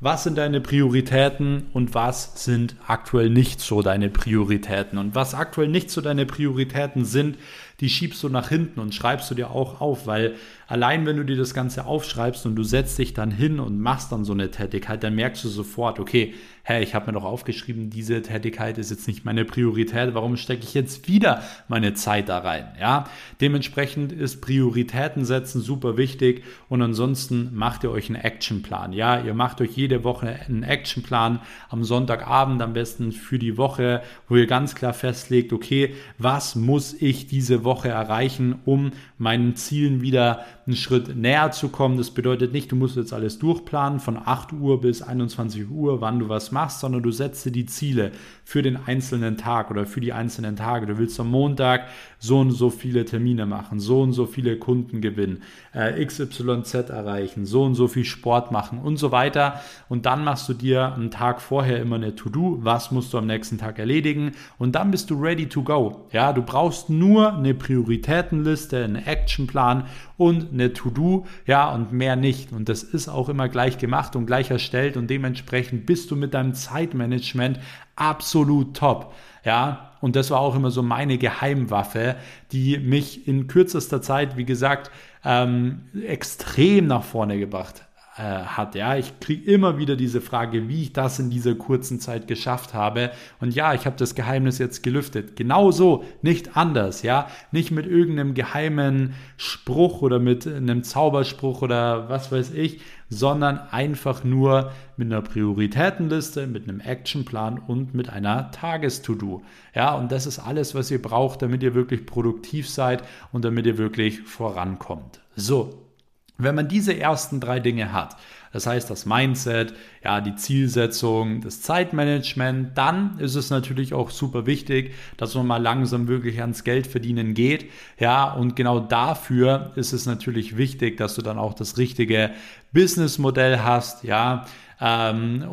was sind deine Prioritäten und was sind aktuell nicht so deine Prioritäten? Und was aktuell nicht so deine Prioritäten sind, die schiebst du nach hinten und schreibst du dir auch auf, weil allein wenn du dir das Ganze aufschreibst und du setzt dich dann hin und machst dann so eine Tätigkeit, dann merkst du sofort, okay, hey, ich habe mir doch aufgeschrieben, diese Tätigkeit ist jetzt nicht meine Priorität, warum stecke ich jetzt wieder meine Zeit da rein? Ja, dementsprechend ist Prioritäten setzen super wichtig und ansonsten macht ihr euch einen Actionplan. Ja, ihr macht euch jede Woche einen Actionplan am Sonntagabend am besten für die Woche, wo ihr ganz klar festlegt, okay, was muss ich diese Woche erreichen, um meinen Zielen wieder einen Schritt näher zu kommen. Das bedeutet nicht, du musst jetzt alles durchplanen von 8 Uhr bis 21 Uhr, wann du was machst, sondern du setzt dir die Ziele für den einzelnen Tag oder für die einzelnen Tage. Du willst am Montag so und so viele Termine machen, so und so viele Kunden gewinnen, XYZ erreichen, so und so viel Sport machen und so weiter. Und dann machst du dir einen Tag vorher immer eine To-Do, was musst du am nächsten Tag erledigen und dann bist du ready to go. Ja, du brauchst nur eine Prioritätenliste, einen Actionplan und eine To-Do, ja, und mehr nicht. Und das ist auch immer gleich gemacht und gleich erstellt und dementsprechend bist du mit deinem Zeitmanagement absolut top, ja. Und das war auch immer so meine Geheimwaffe, die mich in kürzester Zeit, wie gesagt, extrem nach vorne gebracht hat. Ja, ich kriege immer wieder diese Frage, wie ich das in dieser kurzen Zeit geschafft habe. Und ja, ich habe das Geheimnis jetzt gelüftet. Genauso, nicht anders. Ja, nicht mit irgendeinem geheimen Spruch oder mit einem Zauberspruch oder was weiß ich, sondern einfach nur mit einer Prioritätenliste, mit einem Actionplan und mit einer Tages-To-Do. Ja, und das ist alles, was ihr braucht, damit ihr wirklich produktiv seid und damit ihr wirklich vorankommt. So. Wenn man diese ersten 3 Dinge hat, das heißt das Mindset, ja, die Zielsetzung, das Zeitmanagement, dann ist es natürlich auch super wichtig, dass man mal langsam wirklich ans Geld verdienen geht. Ja, und genau dafür ist es natürlich wichtig, dass du dann auch das richtige Businessmodell hast, ja,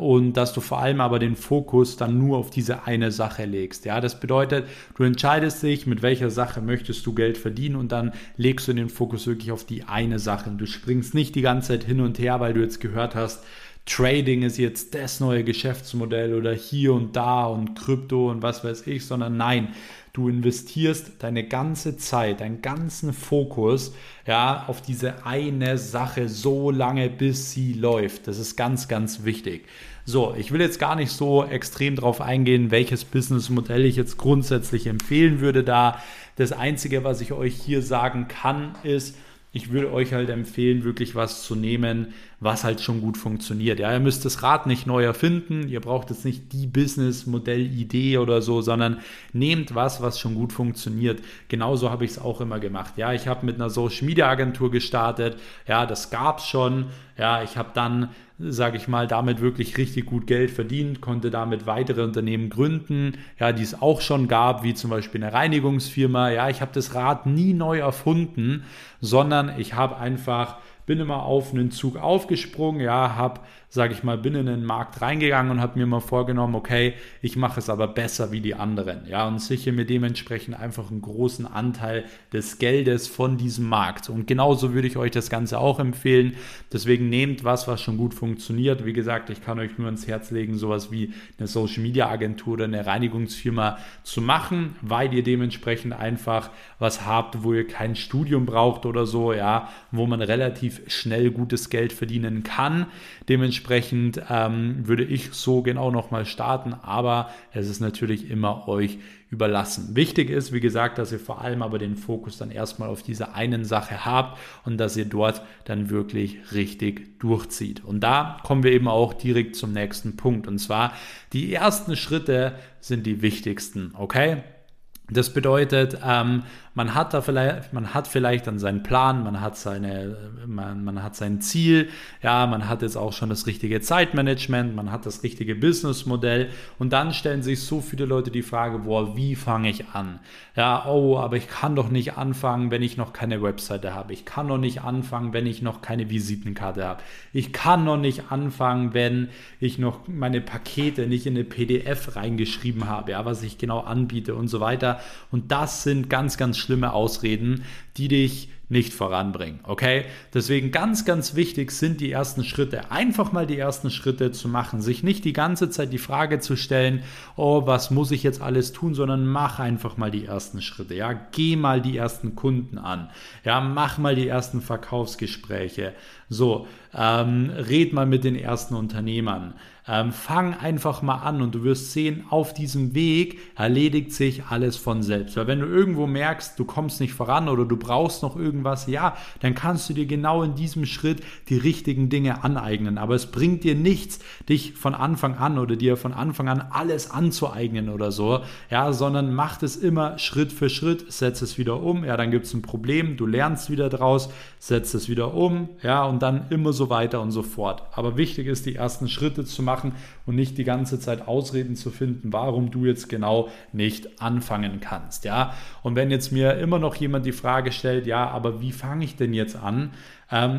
und dass du vor allem aber den Fokus dann nur auf diese eine Sache legst. Ja, das bedeutet, du entscheidest dich, mit welcher Sache möchtest du Geld verdienen und dann legst du den Fokus wirklich auf die eine Sache. Und du springst nicht die ganze Zeit hin und her, weil du jetzt gehört hast, Trading ist jetzt das neue Geschäftsmodell oder hier und da und Krypto und was weiß ich, sondern nein, du investierst deine ganze Zeit, deinen ganzen Fokus, ja, auf diese eine Sache so lange, bis sie läuft. Das ist ganz, ganz wichtig. So, ich will jetzt gar nicht so extrem drauf eingehen, welches Businessmodell ich jetzt grundsätzlich empfehlen würde da. Das Einzige, was ich euch hier sagen kann, ist, ich würde euch halt empfehlen, wirklich was zu nehmen, was halt schon gut funktioniert. Ja, ihr müsst das Rad nicht neu erfinden, ihr braucht jetzt nicht die Business-Modell-Idee oder so, sondern nehmt was, was schon gut funktioniert. Genauso habe ich es auch immer gemacht. Ja, ich habe mit einer Social-Media-Agentur gestartet, ja, das gab es schon. Ja, ich habe dann, sage ich mal, damit wirklich richtig gut Geld verdient, konnte damit weitere Unternehmen gründen, ja, die es auch schon gab, wie zum Beispiel eine Reinigungsfirma. Ja, ich habe das Rad nie neu erfunden, sondern ich habe einfach, bin immer auf einen Zug aufgesprungen, ja, habe, sage ich mal, bin in den Markt reingegangen und habe mir mal vorgenommen, okay, ich mache es aber besser wie die anderen, ja, und sichere mir dementsprechend einfach einen großen Anteil des Geldes von diesem Markt. Und genauso würde ich euch das Ganze auch empfehlen. Deswegen nehmt was, was schon gut funktioniert. Wie gesagt, ich kann euch nur ans Herz legen, sowas wie eine Social Media Agentur oder eine Reinigungsfirma zu machen, weil ihr dementsprechend einfach was habt, wo ihr kein Studium braucht oder so, ja, wo man relativ schnell gutes Geld verdienen kann. Dementsprechend würde ich so genau nochmal starten, aber es ist natürlich immer euch überlassen. Wichtig ist, wie gesagt, dass ihr vor allem aber den Fokus dann erstmal auf diese einen Sache habt und dass ihr dort dann wirklich richtig durchzieht. Und da kommen wir eben auch direkt zum nächsten Punkt, und zwar die ersten Schritte sind die wichtigsten, okay? Das bedeutet, man hat vielleicht dann seinen Plan, man hat sein Ziel, ja, man hat jetzt auch schon das richtige Zeitmanagement, man hat das richtige Businessmodell und dann stellen sich so viele Leute die Frage, boah, wie fange ich an? Ja, oh, aber ich kann doch nicht anfangen, wenn ich noch keine Webseite habe. Ich kann doch nicht anfangen, wenn ich noch keine Visitenkarte habe. Ich kann doch nicht anfangen, wenn ich noch meine Pakete nicht in eine PDF reingeschrieben habe, ja, was ich genau anbiete und so weiter. Und das sind ganz, ganz schlimme Ausreden, die dich nicht voranbringen. Okay? Deswegen ganz, ganz wichtig sind die ersten Schritte. Einfach mal die ersten Schritte zu machen, sich nicht die ganze Zeit die Frage zu stellen, oh, was muss ich jetzt alles tun, sondern mach einfach mal die ersten Schritte. Ja, geh mal die ersten Kunden an. Ja, mach mal die ersten Verkaufsgespräche. So, red mal mit den ersten Unternehmern. Fang einfach mal an und du wirst sehen, auf diesem Weg erledigt sich alles von selbst. Weil wenn du irgendwo merkst, du kommst nicht voran oder du brauchst noch irgendwas, ja, dann kannst du dir genau in diesem Schritt die richtigen Dinge aneignen. Aber es bringt dir nichts, dich von Anfang an oder dir von Anfang an alles anzueignen oder so, ja, sondern mach es immer Schritt für Schritt, setz es wieder um, ja, dann gibt es ein Problem, du lernst wieder draus, setzt es wieder um, ja, und dann immer so weiter und so fort. Aber wichtig ist, die ersten Schritte zu machen, und nicht die ganze Zeit Ausreden zu finden, warum du jetzt genau nicht anfangen kannst. Ja? Und wenn jetzt mir immer noch jemand die Frage stellt, ja, aber wie fange ich denn jetzt an?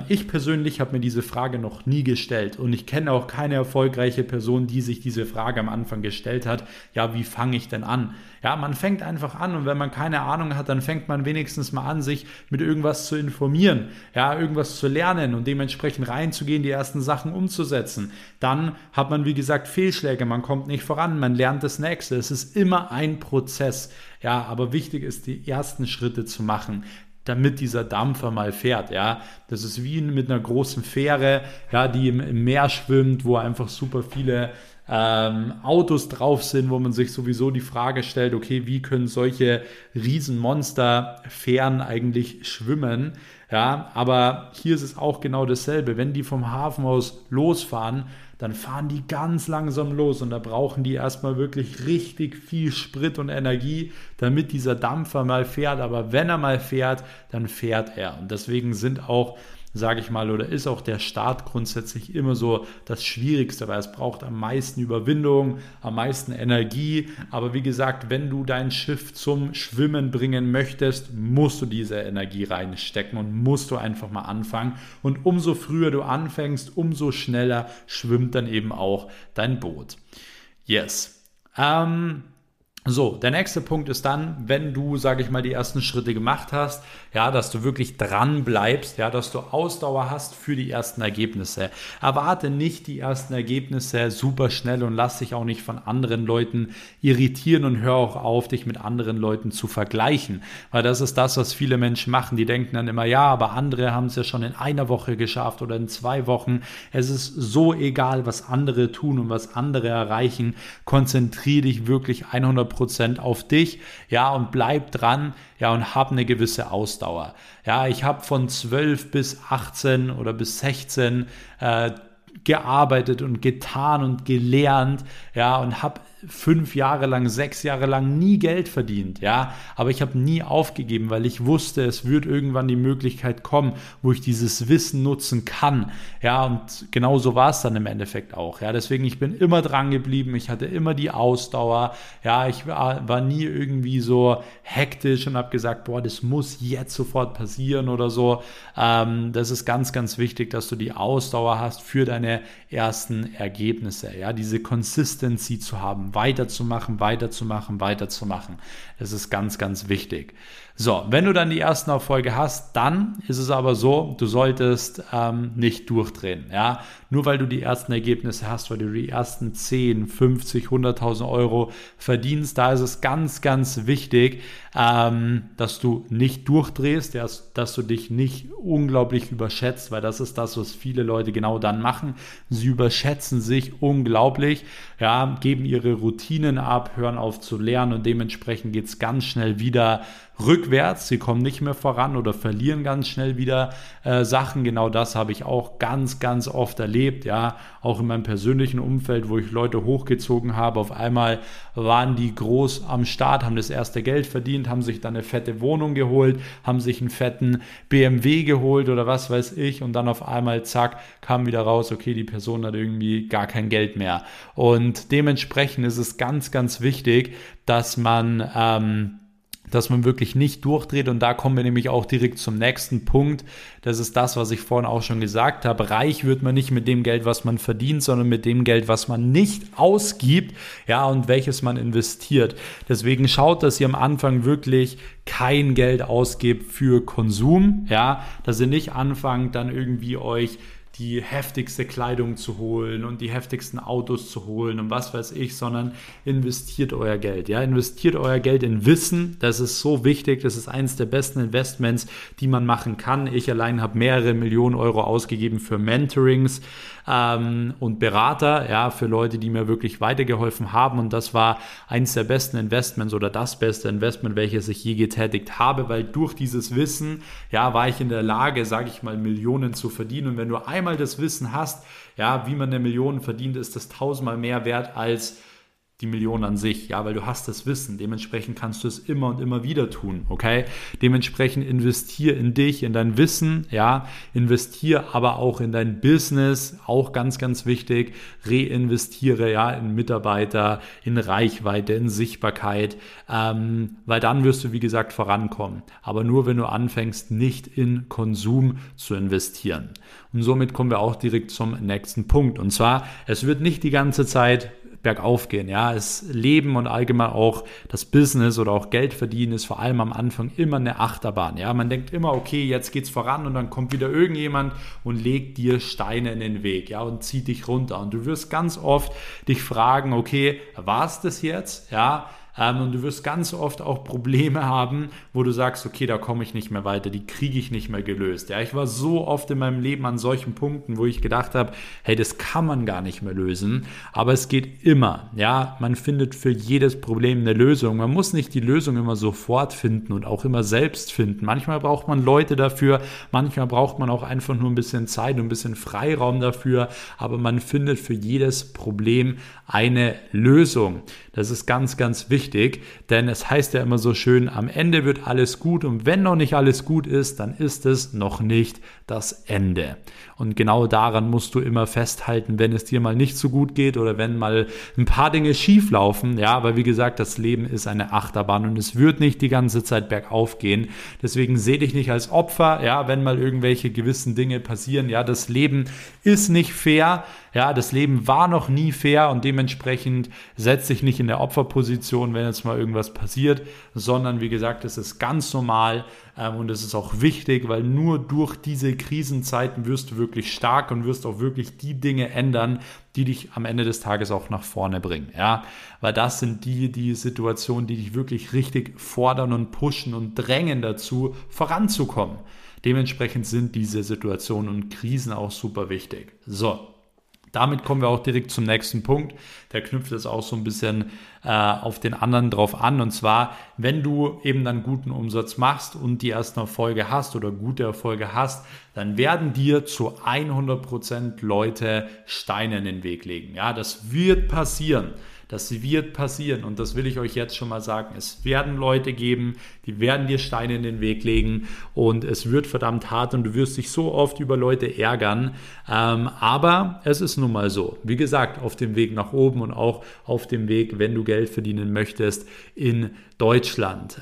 Ich persönlich habe mir diese Frage noch nie gestellt und ich kenne auch keine erfolgreiche Person, die sich diese Frage am Anfang gestellt hat, ja, wie fange ich denn an? Ja, man fängt einfach an und wenn man keine Ahnung hat, dann fängt man wenigstens mal an, sich mit irgendwas zu informieren, ja, irgendwas zu lernen und dementsprechend reinzugehen, die ersten Sachen umzusetzen. Dann hat man, wie gesagt, Fehlschläge, man kommt nicht voran, man lernt das Nächste, es ist immer ein Prozess, ja, aber wichtig ist, die ersten Schritte zu machen, damit dieser Dampfer mal fährt, ja. Das ist wie mit einer großen Fähre, ja, die im Meer schwimmt, wo einfach super viele Autos drauf sind, wo man sich sowieso die Frage stellt, okay, wie können solche Riesenmonsterfähren eigentlich schwimmen? Ja, aber hier ist es auch genau dasselbe. Wenn die vom Hafen aus losfahren, dann fahren die ganz langsam los und da brauchen die erstmal wirklich richtig viel Sprit und Energie, damit dieser Dampfer mal fährt. Aber wenn er mal fährt, dann fährt er. Und deswegen sind auch, sage ich mal, oder ist auch der Start grundsätzlich immer so das Schwierigste, weil es braucht am meisten Überwindung, am meisten Energie. Aber wie gesagt, wenn du dein Schiff zum Schwimmen bringen möchtest, musst du diese Energie reinstecken und musst du einfach mal anfangen. Und umso früher du anfängst, umso schneller schwimmt dann eben auch dein Boot. Yes. So, der nächste Punkt ist dann, wenn du, sage ich mal, die ersten Schritte gemacht hast, ja, dass du wirklich dran bleibst, ja, dass du Ausdauer hast für die ersten Ergebnisse. Erwarte nicht die ersten Ergebnisse super schnell und lass dich auch nicht von anderen Leuten irritieren und hör auch auf, dich mit anderen Leuten zu vergleichen, weil das ist das, was viele Menschen machen. Die denken dann immer, ja, aber andere haben es ja schon in einer Woche geschafft oder in 2 Wochen. Es ist so egal, was andere tun und was andere erreichen. Konzentriere dich wirklich 100% auf dich, ja, und bleib dran, ja, und hab eine gewisse Ausdauer. Ja, ich habe von 12 bis 18 oder bis 16 gearbeitet und getan und gelernt, ja, und habe 5 Jahre lang, 6 Jahre lang nie Geld verdient, ja, aber ich habe nie aufgegeben, weil ich wusste, es wird irgendwann die Möglichkeit kommen, wo ich dieses Wissen nutzen kann, ja, und genau so war es dann im Endeffekt auch, ja, deswegen, ich bin immer dran geblieben, ich hatte immer die Ausdauer, ja, ich war nie irgendwie so hektisch und habe gesagt, boah, das muss jetzt sofort passieren oder so, das ist ganz, ganz wichtig, dass du die Ausdauer hast für deine ersten Ergebnisse, ja, diese Consistency zu haben, weiterzumachen. Das ist ganz, ganz wichtig. So, wenn du dann die ersten Erfolge hast, dann ist es aber so, du solltest nicht durchdrehen. Ja? Nur weil du die ersten Ergebnisse hast, weil du die ersten 10, 50, 100.000 Euro verdienst, da ist es ganz, ganz wichtig, dass du nicht durchdrehst, dass du dich nicht unglaublich überschätzt, weil das ist das, was viele Leute genau dann machen. Sie überschätzen sich unglaublich, ja, geben ihre Routinen ab, hören auf zu lernen und dementsprechend geht es ganz schnell wieder rückwärts, sie kommen nicht mehr voran oder verlieren ganz schnell wieder Sachen. Genau das habe ich auch ganz, ganz oft erlebt, ja, auch in meinem persönlichen Umfeld, wo ich Leute hochgezogen habe. Auf einmal waren die groß am Start, haben das erste Geld verdient, haben sich dann eine fette Wohnung geholt, haben sich einen fetten BMW geholt oder was weiß ich und dann auf einmal, zack, kam wieder raus, okay, die Person hat irgendwie gar kein Geld mehr. Und dementsprechend ist es ganz, ganz wichtig, dass man dass man wirklich nicht durchdreht. Und da kommen wir nämlich auch direkt zum nächsten Punkt. Das ist das, was ich vorhin auch schon gesagt habe. Reich wird man nicht mit dem Geld, was man verdient, sondern mit dem Geld, was man nicht ausgibt, ja, und welches man investiert. Deswegen schaut, dass ihr am Anfang wirklich kein Geld ausgibt für Konsum, ja, dass ihr nicht anfangt, dann irgendwie euch die heftigste Kleidung zu holen und die heftigsten Autos zu holen und was weiß ich, sondern investiert euer Geld. Ja, investiert euer Geld in Wissen. Das ist so wichtig. Das ist eines der besten Investments, die man machen kann. Ich allein habe mehrere Millionen Euro ausgegeben für Mentorings und Berater, ja, für Leute, die mir wirklich weitergeholfen haben. Und das war eines der besten Investments oder das beste Investment, welches ich je getätigt habe, weil durch dieses Wissen, ja, war ich in der Lage, sage ich mal, Millionen zu verdienen. Und wenn du einmal das Wissen hast, ja, wie man eine Million verdient, ist das tausendmal mehr wert als die Million an sich, ja, weil du hast das Wissen, dementsprechend kannst du es immer und immer wieder tun, okay, dementsprechend investier in dich, in dein Wissen, ja, investier aber auch in dein Business, auch ganz, ganz wichtig, reinvestiere, ja, in Mitarbeiter, in Reichweite, in Sichtbarkeit, weil dann wirst du, wie gesagt, vorankommen, aber nur, wenn du anfängst, nicht in Konsum zu investieren. Und somit kommen wir auch direkt zum nächsten Punkt, und zwar, es wird nicht die ganze Zeit bergauf gehen, ja, das Leben und allgemein auch das Business oder auch Geld verdienen ist vor allem am Anfang immer eine Achterbahn, ja, man denkt immer, okay, jetzt geht's voran und dann kommt wieder irgendjemand und legt dir Steine in den Weg, ja, und zieht dich runter und du wirst ganz oft dich fragen, okay, war's das jetzt, ja, und du wirst ganz oft auch Probleme haben, wo du sagst, okay, da komme ich nicht mehr weiter, die kriege ich nicht mehr gelöst. Ja, ich war so oft in meinem Leben an solchen Punkten, wo ich gedacht habe, hey, das kann man gar nicht mehr lösen, aber es geht immer. Ja, man findet für jedes Problem eine Lösung. Man muss nicht die Lösung immer sofort finden und auch immer selbst finden. Manchmal braucht man Leute dafür, manchmal braucht man auch einfach nur ein bisschen Zeit und ein bisschen Freiraum dafür, aber man findet für jedes Problem eine Lösung. Das ist ganz, ganz wichtig. Denn es heißt ja immer so schön, am Ende wird alles gut und wenn noch nicht alles gut ist, dann ist es noch nicht das Ende. Und genau daran musst du immer festhalten, wenn es dir mal nicht so gut geht oder wenn mal ein paar Dinge schief laufen. Ja, aber wie gesagt, das Leben ist eine Achterbahn und es wird nicht die ganze Zeit bergauf gehen. Deswegen seh dich nicht als Opfer, ja, wenn mal irgendwelche gewissen Dinge passieren. Ja, das Leben ist nicht fair. Ja, das Leben war noch nie fair und dementsprechend setz dich nicht in der Opferposition, wenn jetzt mal irgendwas passiert, sondern wie gesagt, es ist ganz normal und es ist auch wichtig, weil nur durch diese Krisenzeiten wirst du wirklich stark und wirst auch wirklich die Dinge ändern, die dich am Ende des Tages auch nach vorne bringen, ja, weil das sind die Situationen, die dich wirklich richtig fordern und pushen und drängen dazu, voranzukommen. Dementsprechend sind diese Situationen und Krisen auch super wichtig. So. Damit kommen wir auch direkt zum nächsten Punkt. Der knüpft es auch so ein bisschen auf den anderen drauf an. Und zwar, wenn du eben dann guten Umsatz machst und die ersten Erfolge hast oder gute Erfolge hast, dann werden dir zu 100% Leute Steine in den Weg legen. Ja, das wird passieren. Das wird passieren und das will ich euch jetzt schon mal sagen. Es werden Leute geben, die werden dir Steine in den Weg legen und es wird verdammt hart und du wirst dich so oft über Leute ärgern. Aber es ist nun mal so. Wie gesagt, auf dem Weg nach oben und auch auf dem Weg, wenn du Geld verdienen möchtest, in Deutschland.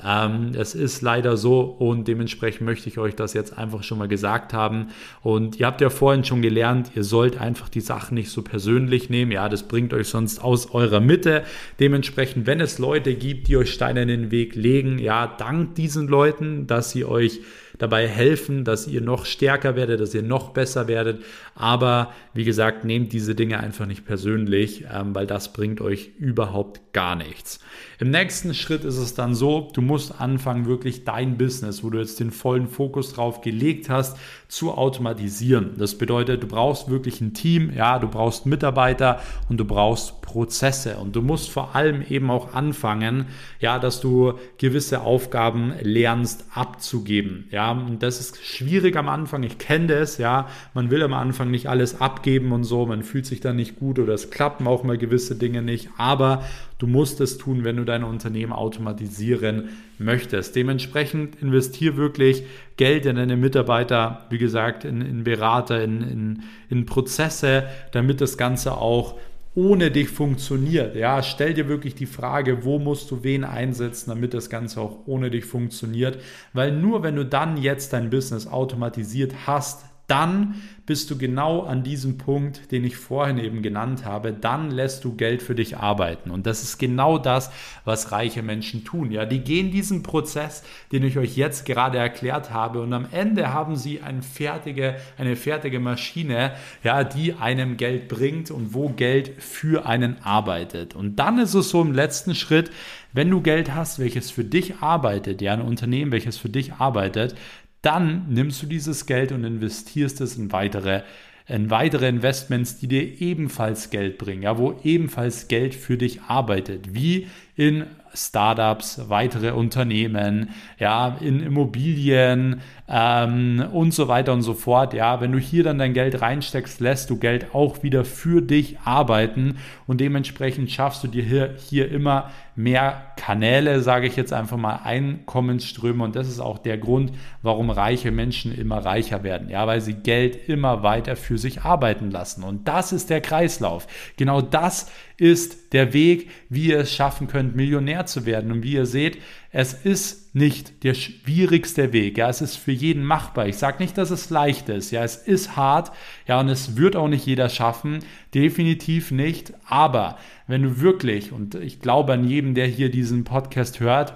Es ist leider so und dementsprechend möchte ich euch das jetzt einfach schon mal gesagt haben. Und ihr habt ja vorhin schon gelernt, ihr sollt einfach die Sachen nicht so persönlich nehmen. Ja, das bringt euch sonst aus eurer Mitte. Dementsprechend, wenn es Leute gibt, die euch Steine in den Weg legen, ja, dankt diesen Leuten, dass sie euch dabei helfen, dass ihr noch stärker werdet, dass ihr noch besser werdet. Aber wie gesagt, nehmt diese Dinge einfach nicht persönlich, weil das bringt euch überhaupt gar nichts. Im nächsten Schritt ist es dann so, du musst anfangen, wirklich dein Business, wo du jetzt den vollen Fokus drauf gelegt hast, zu automatisieren. Das bedeutet, du brauchst wirklich ein Team, ja, du brauchst Mitarbeiter und du brauchst Prozesse und du musst vor allem eben auch anfangen, ja, dass du gewisse Aufgaben lernst abzugeben, ja. Und das ist schwierig am Anfang, ich kenne das, ja, man will am Anfang nicht alles abgeben und so, man fühlt sich dann nicht gut oder es klappen auch mal gewisse Dinge nicht, aber du musst es tun, wenn du dein Unternehmen automatisieren möchtest. Dementsprechend investier wirklich Geld in deine Mitarbeiter, wie gesagt, in Berater, in Prozesse, damit das Ganze auch ohne dich funktioniert. Ja, stell dir wirklich die Frage, wo musst du wen einsetzen, damit das Ganze auch ohne dich funktioniert, weil nur wenn du dann jetzt dein Business automatisiert hast, dann bist du genau an diesem Punkt, den ich vorhin eben genannt habe, dann lässt du Geld für dich arbeiten. Und das ist genau das, was reiche Menschen tun. Ja, die gehen diesen Prozess, den ich euch jetzt gerade erklärt habe, und am Ende haben sie eine fertige Maschine, ja, die einem Geld bringt und wo Geld für einen arbeitet. Und dann ist es so im letzten Schritt, wenn du Geld hast, welches für dich arbeitet, ja, ein Unternehmen, welches für dich arbeitet, dann nimmst du dieses Geld und investierst es in weitere Investments, die dir ebenfalls Geld bringen, ja, wo ebenfalls Geld für dich arbeitet, wie in Startups, weitere Unternehmen, ja, in Immobilien und so weiter und so fort. Ja, wenn du hier dann dein Geld reinsteckst, lässt du Geld auch wieder für dich arbeiten und dementsprechend schaffst du dir hier immer mehr Kanäle, sage ich jetzt einfach mal, Einkommensströme, und das ist auch der Grund, warum reiche Menschen immer reicher werden, ja, weil sie Geld immer weiter für sich arbeiten lassen, und das ist der Kreislauf. Genau das ist der Weg, wie ihr es schaffen könnt, Millionär zu werden. Und wie ihr seht, es ist nicht der schwierigste Weg. Ja, es ist für jeden machbar. Ich sage nicht, dass es leicht ist. Ja, es ist hart. Ja, und es wird auch nicht jeder schaffen. Definitiv nicht. Aber wenn du wirklich, und ich glaube an jeden, der hier diesen Podcast hört,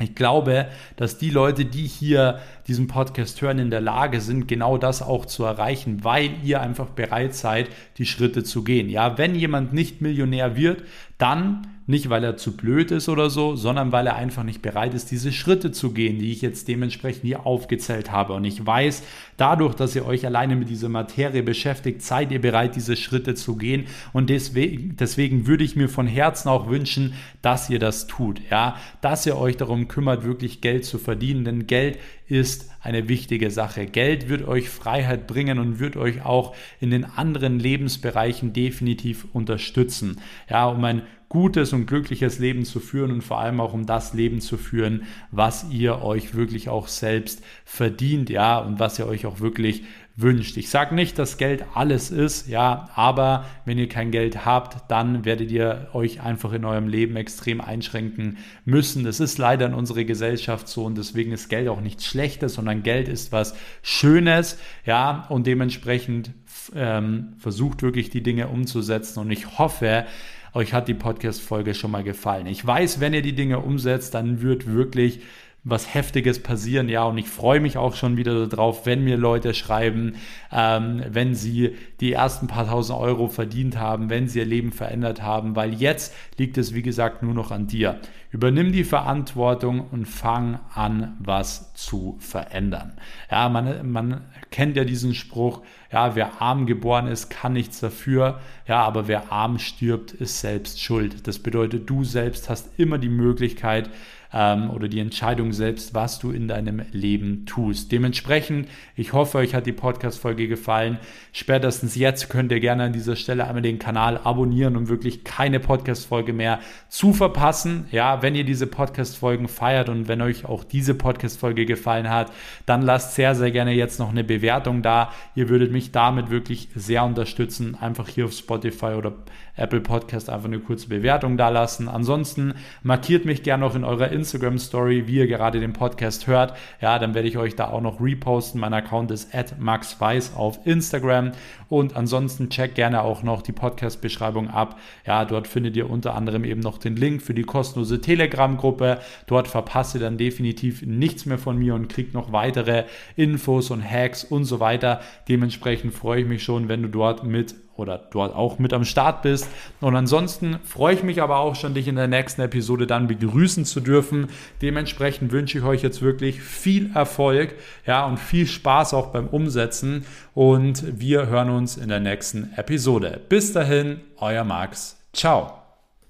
ich glaube, dass die Leute, die hier diesen Podcast hören, in der Lage sind, genau das auch zu erreichen, weil ihr einfach bereit seid, die Schritte zu gehen. Ja, wenn jemand nicht Millionär wird, dann nicht, weil er zu blöd ist oder so, sondern weil er einfach nicht bereit ist, diese Schritte zu gehen, die ich jetzt dementsprechend hier aufgezählt habe. Und ich weiß, dadurch, dass ihr euch alleine mit dieser Materie beschäftigt, seid ihr bereit, diese Schritte zu gehen. Und deswegen würde ich mir von Herzen auch wünschen, dass ihr das tut, ja, dass ihr euch darum kümmert, wirklich Geld zu verdienen, denn Geld ist eine wichtige Sache. Geld wird euch Freiheit bringen und wird euch auch in den anderen Lebensbereichen definitiv unterstützen, ja, um ein gutes und glückliches Leben zu führen und vor allem auch um das Leben zu führen, was ihr euch wirklich auch selbst verdient, ja, und was ihr euch auch wirklich wünscht. Ich sage nicht, dass Geld alles ist, ja, aber wenn ihr kein Geld habt, dann werdet ihr euch einfach in eurem Leben extrem einschränken müssen. Das ist leider in unserer Gesellschaft so, und deswegen ist Geld auch nichts Schlechtes, sondern Geld ist was Schönes, ja, und dementsprechend versucht wirklich die Dinge umzusetzen, und ich hoffe, euch hat die Podcast-Folge schon mal gefallen. Ich weiß, wenn ihr die Dinge umsetzt, dann wird wirklich was Heftiges passieren, ja, und ich freue mich auch schon wieder darauf, wenn mir Leute schreiben, wenn sie die ersten paar $1.000 verdient haben, wenn sie ihr Leben verändert haben, weil jetzt liegt es, wie gesagt, nur noch an dir. Übernimm die Verantwortung und fang an, was zu verändern. Ja, man kennt ja diesen Spruch, ja, wer arm geboren ist, kann nichts dafür, ja, aber wer arm stirbt, ist selbst schuld. Das bedeutet, du selbst hast immer die Möglichkeit, oder die Entscheidung selbst, was du in deinem Leben tust. Dementsprechend, ich hoffe, euch hat die Podcast-Folge gefallen. Spätestens jetzt könnt ihr gerne an dieser Stelle einmal den Kanal abonnieren, um wirklich keine Podcast-Folge mehr zu verpassen. Ja, wenn ihr diese Podcast-Folgen feiert und wenn euch auch diese Podcast-Folge gefallen hat, dann lasst sehr, sehr gerne jetzt noch eine Bewertung da. Ihr würdet mich damit wirklich sehr unterstützen. Einfach hier auf Spotify oder Apple Podcast einfach eine kurze Bewertung da lassen. Ansonsten markiert mich gerne noch in eurer Instagram-Story, wie ihr gerade den Podcast hört. Ja, dann werde ich euch da auch noch reposten. Mein Account ist @maxweiß auf Instagram. Und ansonsten checkt gerne auch noch die Podcast-Beschreibung ab. Ja, dort findet ihr unter anderem eben noch den Link für die kostenlose Telegram-Gruppe. Dort verpasst ihr dann definitiv nichts mehr von mir und kriegt noch weitere Infos und Hacks und so weiter. Dementsprechend freue ich mich schon, wenn du dort auch mit am Start bist. Und ansonsten freue ich mich aber auch schon, dich in der nächsten Episode dann begrüßen zu dürfen. Dementsprechend wünsche ich euch jetzt wirklich viel Erfolg, ja, und viel Spaß auch beim Umsetzen. Und wir hören uns in der nächsten Episode. Bis dahin, euer Max. Ciao.